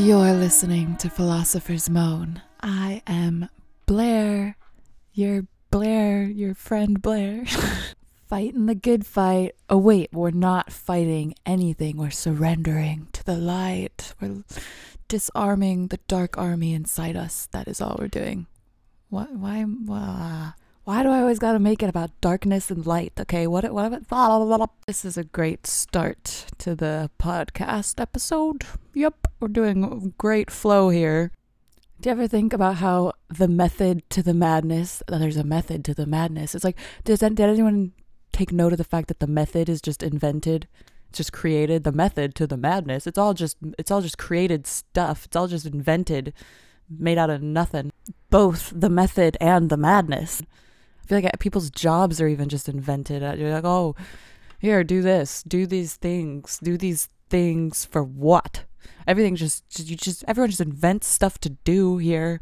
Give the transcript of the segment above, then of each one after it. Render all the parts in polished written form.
You're listening to Philosopher's Moan. I am Blair, your friend Blair. Fighting the good fight. Oh wait, we're not fighting anything. We're surrendering to the light. We're disarming the dark army inside us. That is all we're doing. Why do I always gotta make it about darkness and light? Okay, what about... This is a great start to the podcast episode. Yep, we're doing a great flow here. Do you ever think about how the method to the madness, there's a method to the madness. It's like, did anyone take note of the fact that the method is just invented, just created? The method to the madness, it's all just created stuff. It's all just invented, made out of nothing. Both the method and the madness. I feel like people's jobs are even just invented. You're like, oh, here, do this, do these things for what? Everything's everyone just invents stuff to do here.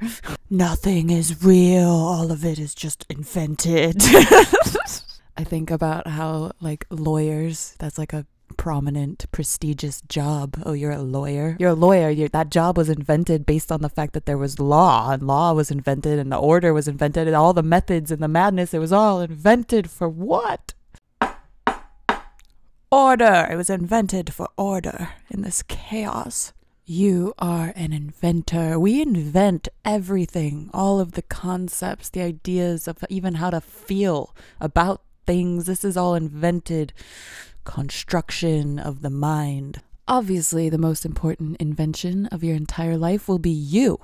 Nothing is real. All of it is just invented. I think about how, like, lawyers, that's like a prominent, prestigious job. Oh, you're a lawyer. That job was invented based on the fact that there was law, and law was invented, and the order was invented, and all the methods and the madness, it was all invented for what? Order! It was invented for order in this chaos. You are an inventor. We invent everything, all of the concepts, the ideas of even how to feel about things. This is all invented construction of the mind. Obviously, the most important invention of your entire life will be you.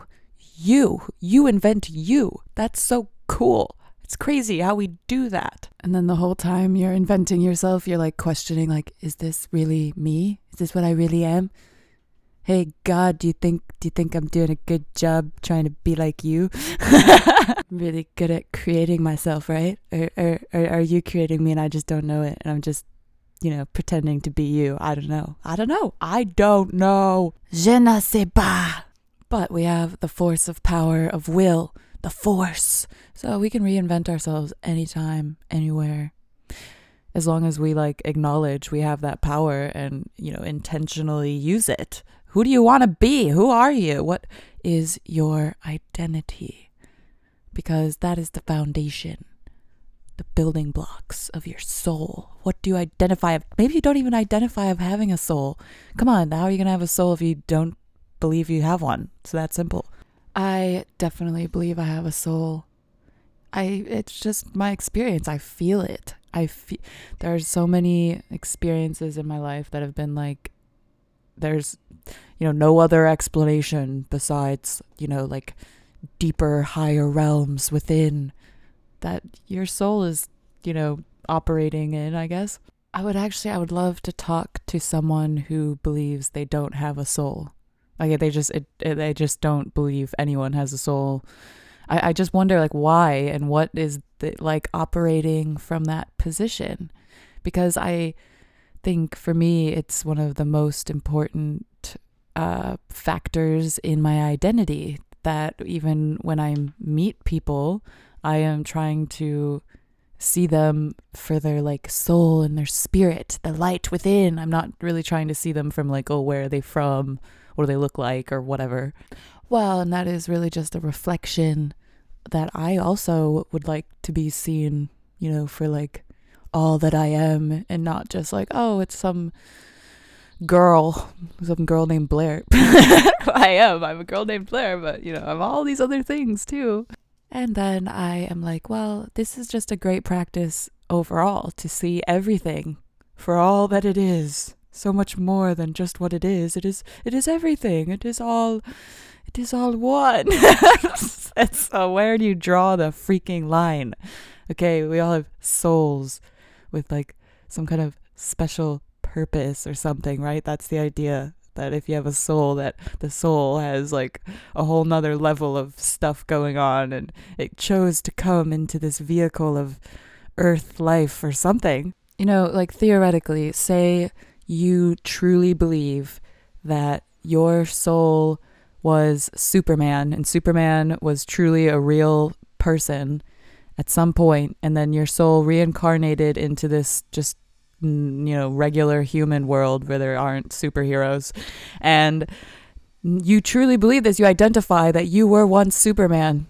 You invent you. That's so cool. It's crazy how we do that. And then the whole time you're inventing yourself, you're like questioning, like, is this really me? Is this what I really am? Hey, God, do you think I'm doing a good job trying to be like you? I'm really good at creating myself, right? Or are you creating me and I just don't know it? And I'm just, pretending to be you. I don't know. Je ne sais pas. But we have the force of power of will. The force. So we can reinvent ourselves anytime, anywhere. As long as we acknowledge we have that power and, intentionally use it. Who do you want to be? Who are you? What is your identity? Because that is the foundation, the building blocks of your soul. What do you identify? Maybe you don't even identify of having a soul. Come on, how are you going to have a soul if you don't believe you have one? It's that simple. I definitely believe I have a soul. It's just my experience. I feel it. There are so many experiences in my life that have been like, there's, no other explanation besides, deeper, higher realms within that your soul is, operating in, I guess. I would love to talk to someone who believes they don't have a soul. Like, they just don't believe anyone has a soul. I just wonder, why and what is, operating from that position? Because I think, for me, it's one of the most important factors in my identity, that even when I meet people, I am trying to see them for their soul and their spirit, the light within. I'm not really trying to see them from where are they from? What do they look like, or whatever. Well, and that is really just a reflection that I also would like to be seen, for all that I am, and not just oh, it's some girl named Blair. I'm a girl named Blair, but I'm all these other things too. And then I am well, this is just a great practice overall to see everything for all that it is. So much more than just what it is. It is everything. It is all one. So where do you draw the freaking line? Okay, we all have souls with some kind of special purpose or something, right? That's the idea, that if you have a soul, that the soul has a whole nother level of stuff going on, and it chose to come into this vehicle of earth life or something. Theoretically, say you truly believe that your soul was Superman, and Superman was truly a real person at some point, and then your soul reincarnated into this just, regular human world where there aren't superheroes, and You truly believe this. You identify that you were once Superman.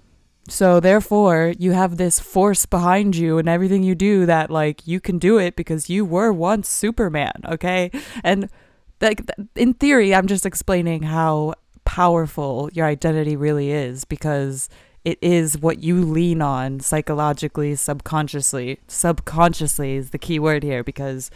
So therefore, you have this force behind you and everything you do that, like, you can do it because you were once Superman, okay? And, like, in theory, I'm just explaining how powerful your identity really is, because it is what you lean on psychologically, subconsciously. Subconsciously is the key word here, because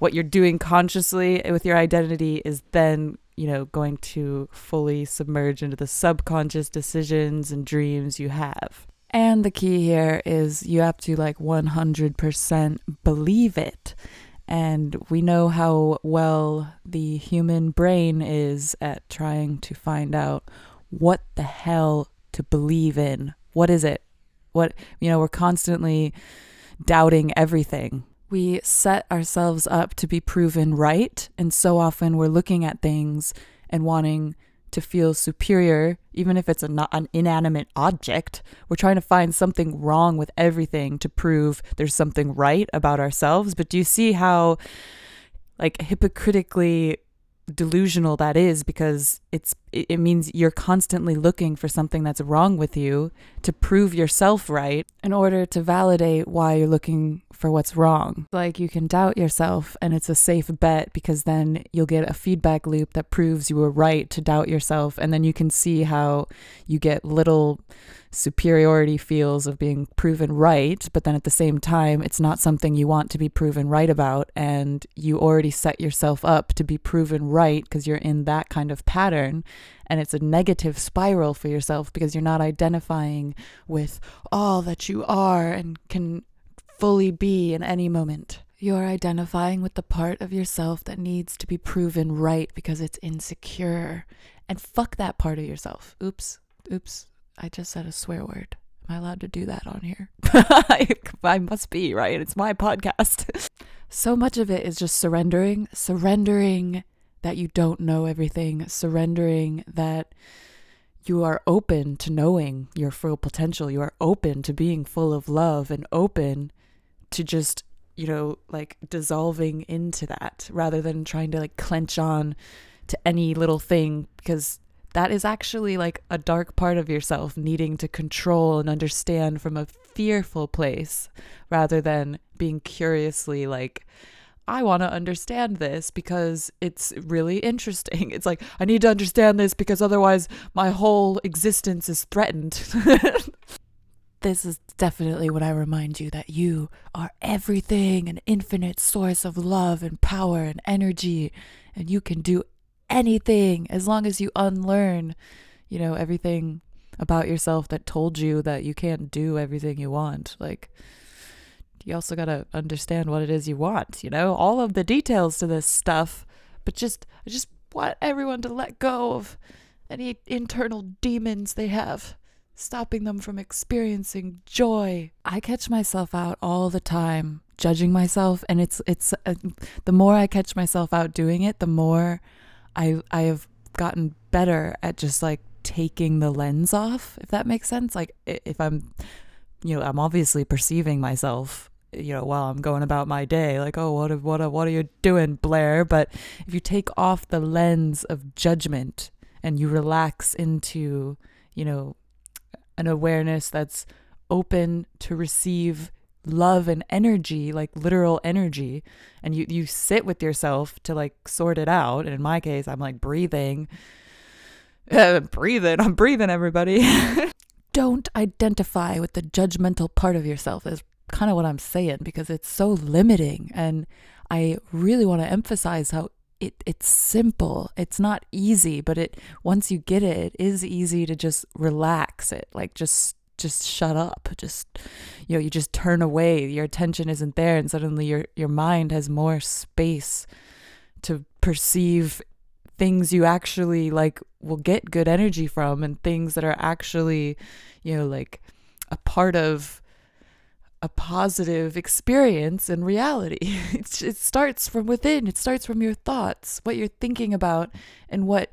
what you're doing consciously with your identity is then, you know, going to fully submerge into the subconscious decisions and dreams you have. And the key here is you have to, like, 100% believe it. And we know how well the human brain is at trying to find out what the hell to believe in. What is it? What, you know, we're constantly doubting everything. We set ourselves up to be proven right, and so often we're looking at things and wanting to feel superior, even if it's an inanimate object. We're trying to find something wrong with everything to prove there's something right about ourselves. But do you see how, like, hypocritically delusional that is? Because it means you're constantly looking for something that's wrong with you to prove yourself right in order to validate why you're looking for what's wrong. Like, you can doubt yourself, and it's a safe bet, because then you'll get a feedback loop that proves you were right to doubt yourself, and then you can see how you get little superiority feels of being proven right, but then at the same time it's not something you want to be proven right about, and you already set yourself up to be proven right because you're in that kind of pattern. And it's a negative spiral for yourself because you're not identifying with all that you are and can fully be in any moment. You're identifying with the part of yourself that needs to be proven right because it's insecure. And fuck that part of yourself. Oops. I just said a swear word. Am I allowed to do that on here? I must be, right? It's my podcast. So much of it is just surrendering that you don't know everything, surrendering that you are open to knowing your full potential. You are open to being full of love and open to just, you know, like, dissolving into that rather than trying to, like, clench on to any little thing, because that is actually, like, a dark part of yourself needing to control and understand from a fearful place rather than being curiously like, I want to understand this because it's really interesting. It's like, I need to understand this because otherwise my whole existence is threatened. This is definitely when I remind you that you are everything, an infinite source of love and power and energy, and you can do anything as long as you unlearn, you know, everything about yourself that told you that you can't do everything you want. Like, you also got to understand what it is you want, you know, all of the details to this stuff. But I just want everyone to let go of any internal demons they have, stopping them from experiencing joy. I catch myself out all the time judging myself. And it's the more I catch myself out doing it, the more I have gotten better at just, like, taking the lens off, if that makes sense. Like, if I'm, you know, I'm obviously perceiving myself, you know, while I'm going about my day, like, oh, what are you doing, Blair? But if you take off the lens of judgment and you relax into, you know, an awareness that's open to receive love and energy, like literal energy, and you sit with yourself to, like, sort it out. And in my case, I'm, like, breathing, everybody. Don't identify with the judgmental part of yourself is kind of what I'm saying, because it's so limiting. And I really want to emphasize how it's simple. It's not easy, but once you get it, it is easy to just relax it. Like, just shut up. Just, you know, you just turn away. Your attention isn't there, and suddenly your mind has more space to perceive things you actually, like, will get good energy from, and things that are actually, you know, like, a part of a positive experience in reality. It starts from within. It starts from your thoughts, what you're thinking about, and what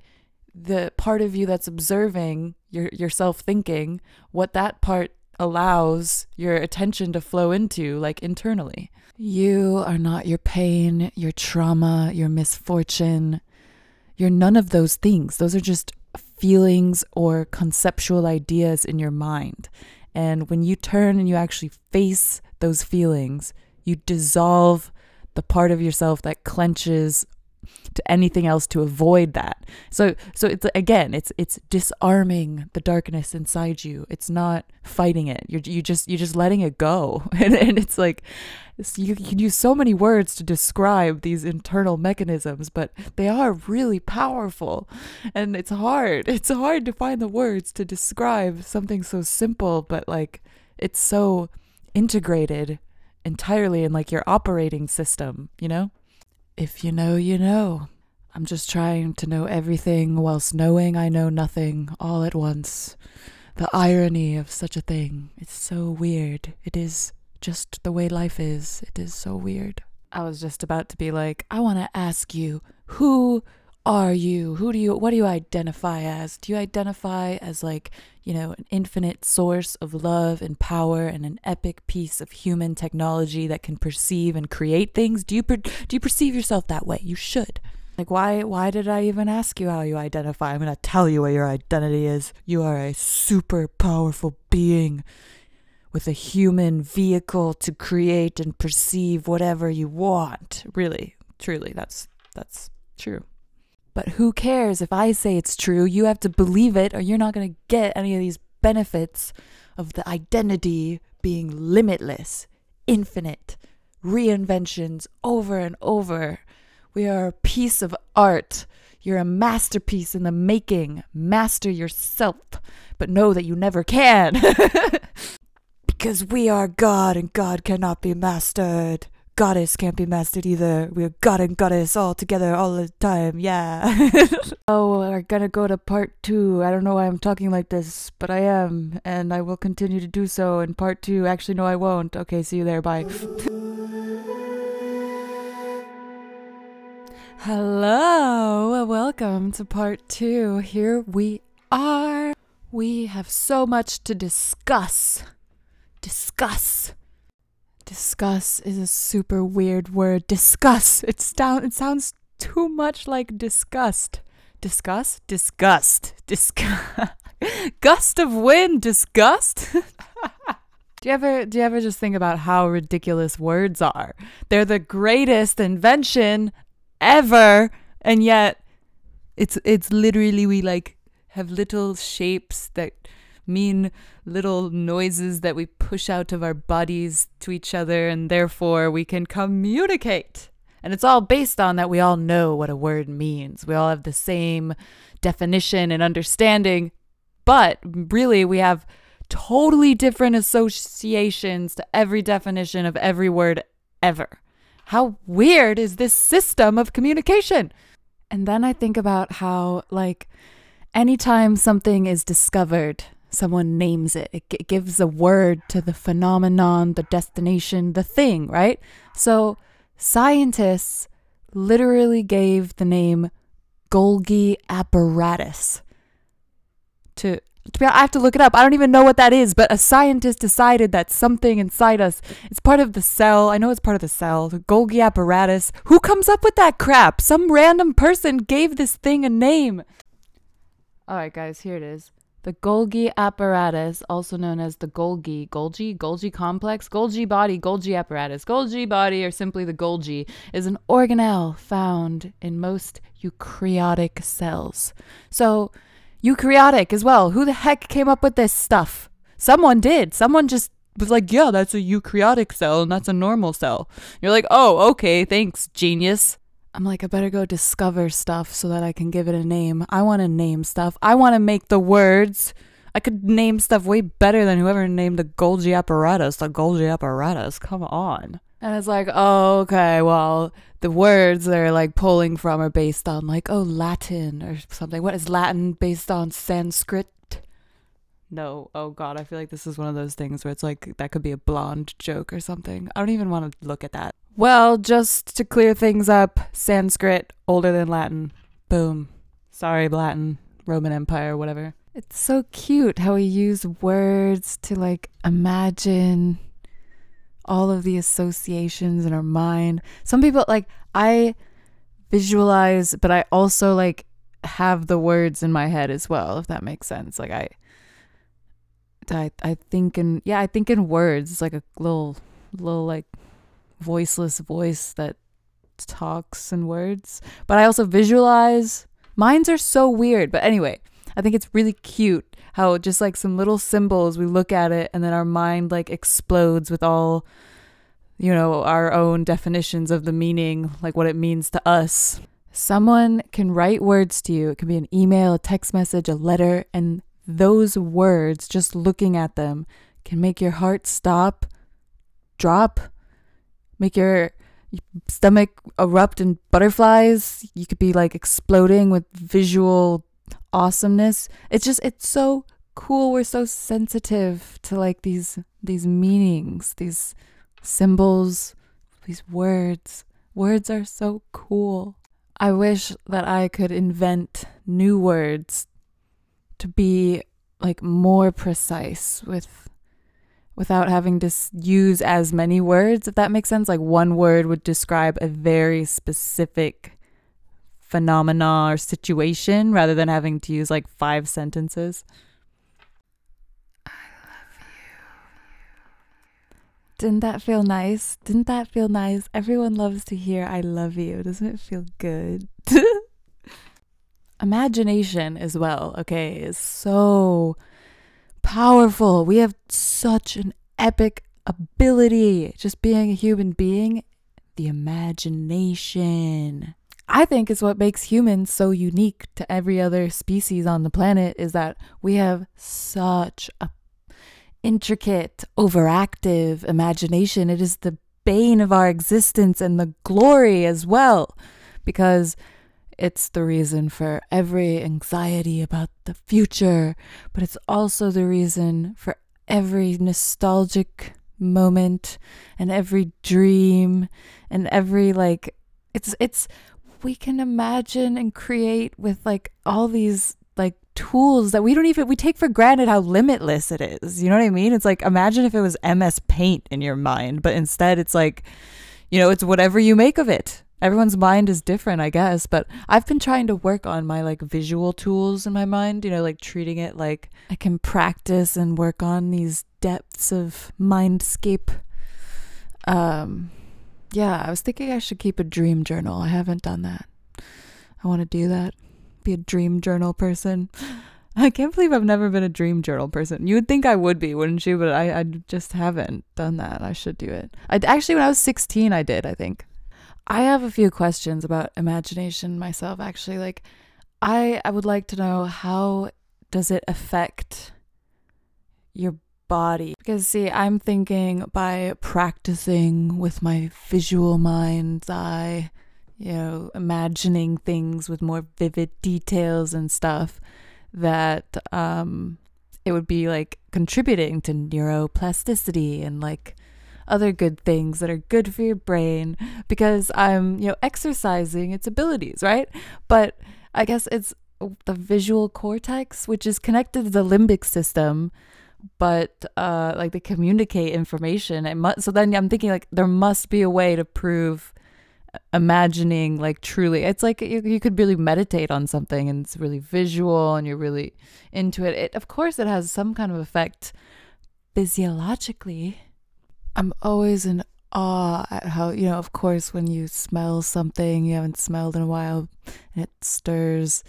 the part of you that's observing yourself thinking, what that part allows your attention to flow into, like, internally. You are not your pain, your trauma, your misfortune. You're none of those things. Those are just feelings or conceptual ideas in your mind. And when you turn and you actually face those feelings, you dissolve the part of yourself that clenches to anything else to avoid that. So it's, again, it's disarming the darkness inside you. It's not fighting it. You're just letting it go. And it's like, you can use so many words to describe these internal mechanisms, but they are really powerful. And it's hard to find the words to describe something so simple, but like, it's so integrated entirely in like your operating system, you know? If you know, you know. I'm just trying to know everything whilst knowing I know nothing all at once. The irony of such a thing. It's so weird. It is just the way life is. It is so weird. I was just about to be like, I want to ask you, who are you? What do you identify as? Do you identify as like, you know, an infinite source of love and power and an epic piece of human technology that can perceive and create things? Do you perceive yourself that way? You should. Like, why did I even ask you how you identify? I'm going to tell you what your identity is. You are a super powerful being with a human vehicle to create and perceive whatever you want. Really, truly, that's true. But who cares if I say it's true? You have to believe it or you're not going to get any of these benefits of the identity being limitless, infinite, reinventions over and over. We are a piece of art. You're a masterpiece in the making. Master yourself, but know that you never can. Because we are God and God cannot be mastered. Goddess can't be mastered either. We're God and Goddess all together all the time. Yeah. Oh, we're gonna go to part 2. I don't know why I'm talking like this, but I am, and I will continue to do so in part 2. Actually, no, I won't. Okay, see you there. Bye. Hello. Welcome to part 2. Here we are. We have so much to discuss. Discuss is a super weird word. Discuss. It sounds too much like disgust. Discuss? Disgust. Gust of wind. Disgust? Do you ever just think about how ridiculous words are? They're the greatest invention ever, and yet it's literally, we like have little shapes that mean little noises that we push out of our bodies to each other, and therefore we can communicate. And it's all based on that we all know what a word means. We all have the same definition and understanding, but really we have totally different associations to every definition of every word ever. How weird is this system of communication? And then I think about how, like, anytime something is discovered, someone names it. It gives a word to the phenomenon, the destination, the thing, right? So scientists literally gave the name Golgi Apparatus to I have to look it up. I don't even know what that is, but a scientist decided that something inside us, it's part of the cell. I know it's part of the cell. The Golgi Apparatus. Who comes up with that crap? Some random person gave this thing a name. All right, guys, here it is. The Golgi Apparatus, also known as the Golgi Complex, Golgi Body, Golgi Apparatus. Golgi Body, or simply the Golgi, is an organelle found in most eukaryotic cells. So, eukaryotic as well. Who the heck came up with this stuff? Someone did. Someone just was like, yeah, that's a eukaryotic cell, and that's a normal cell. And you're like, oh, okay, thanks, genius. I'm like, I better go discover stuff so that I can give it a name. I want to name stuff. I want to make the words. I could name stuff way better than whoever named the Golgi Apparatus. The Golgi Apparatus. Come on. And it's like, oh, okay, well, the words they're like pulling from are based on like, oh, Latin or something. What is Latin based on? Sanskrit? No. Oh, God. I feel like this is one of those things where it's like that could be a blonde joke or something. I don't even want to look at that. Well, just to clear things up, Sanskrit, older than Latin. Boom. Sorry, Latin, Roman Empire, whatever. It's so cute how we use words to, like, imagine all of the associations in our mind. Some people, like, I visualize, but I also, like, have the words in my head as well, if that makes sense. Like I think in, yeah, I think in words. It's like a little like voiceless voice that talks in words. But I also visualize. Minds are so weird. But anyway, I think it's really cute how just like some little symbols, we look at it and then our mind like explodes with all, you know, our own definitions of the meaning, like what it means to us. Someone can write words to you. It can be an email, a text message, a letter, and those words, just looking at them, can make your heart stop, drop, make your stomach erupt in butterflies. You could be like exploding with visual awesomeness. It's so cool. We're so sensitive to like these meanings, these symbols, these words. Words are so cool. I wish that I could invent new words to be like more precise without having to use as many words, if that makes sense. Like one word would describe a very specific phenomena or situation rather than having to use like 5 sentences. I love you. Didn't that feel nice? Didn't that feel nice? Everyone loves to hear I love you. Doesn't it feel good? Imagination as well, okay, is so powerful. We have such an epic ability. Just being a human being, the imagination, I think, is what makes humans so unique to every other species on the planet, is that we have such a intricate, overactive imagination. It is the bane of our existence and the glory as well, because it's the reason for every anxiety about the future, but it's also the reason for every nostalgic moment and every dream and every like, it's we can imagine and create with like all these like tools that we take for granted how limitless it is. You know what I mean? It's like, imagine if it was MS Paint in your mind, but instead it's like, you know, it's whatever you make of it. Everyone's mind is different, I guess, but I've been trying to work on my like visual tools in my mind, you know, like treating it like I can practice and work on these depths of mindscape. Yeah, I was thinking I should keep a dream journal. I haven't done that. I want to do that. Be a dream journal person. I can't believe I've never been a dream journal person. You would think I would be, wouldn't you? But I just haven't done that. I should do it. Actually, when I was 16, I did, I think. I have a few questions about imagination myself, actually. Like, I would like to know, how does it affect your body? Because, see, I'm thinking by practicing with my visual mind's eye, you know, imagining things with more vivid details and stuff, that it would be, like, contributing to neuroplasticity and, like, other good things that are good for your brain, because I'm, you know, exercising its abilities, right? But I guess it's the visual cortex, which is connected to the limbic system, but like they communicate information. So then I'm thinking like there must be a way to prove imagining, like, truly. It's like you could really meditate on something and it's really visual and you're really into it. Of course it has some kind of effect physiologically. I'm always in awe at how, you know, of course, when you smell something you haven't smelled in a while and it stirs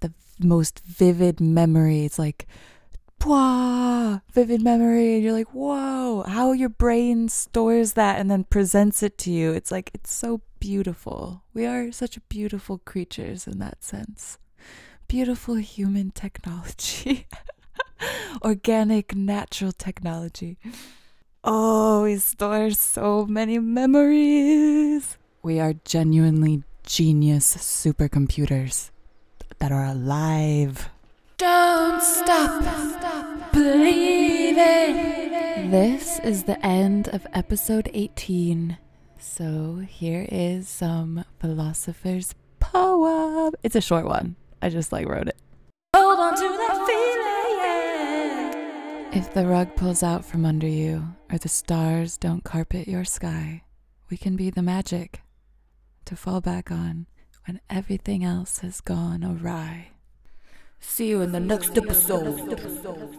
the most vivid memory. It's like, wow, vivid memory. And you're like, whoa, how your brain stores that and then presents it to you. It's like, it's so beautiful. We are such beautiful creatures in that sense. Beautiful human technology. Organic, natural technology. Oh, we store so many memories. We are genuinely genius supercomputers that are alive. Don't stop believing. This is the end of episode 18. So here is some Philosopher's poem. It's a short one. I just like wrote it. Hold on to that feeling. If the rug pulls out from under you, or the stars don't carpet your sky, we can be the magic to fall back on when everything else has gone awry. See you in the next episode.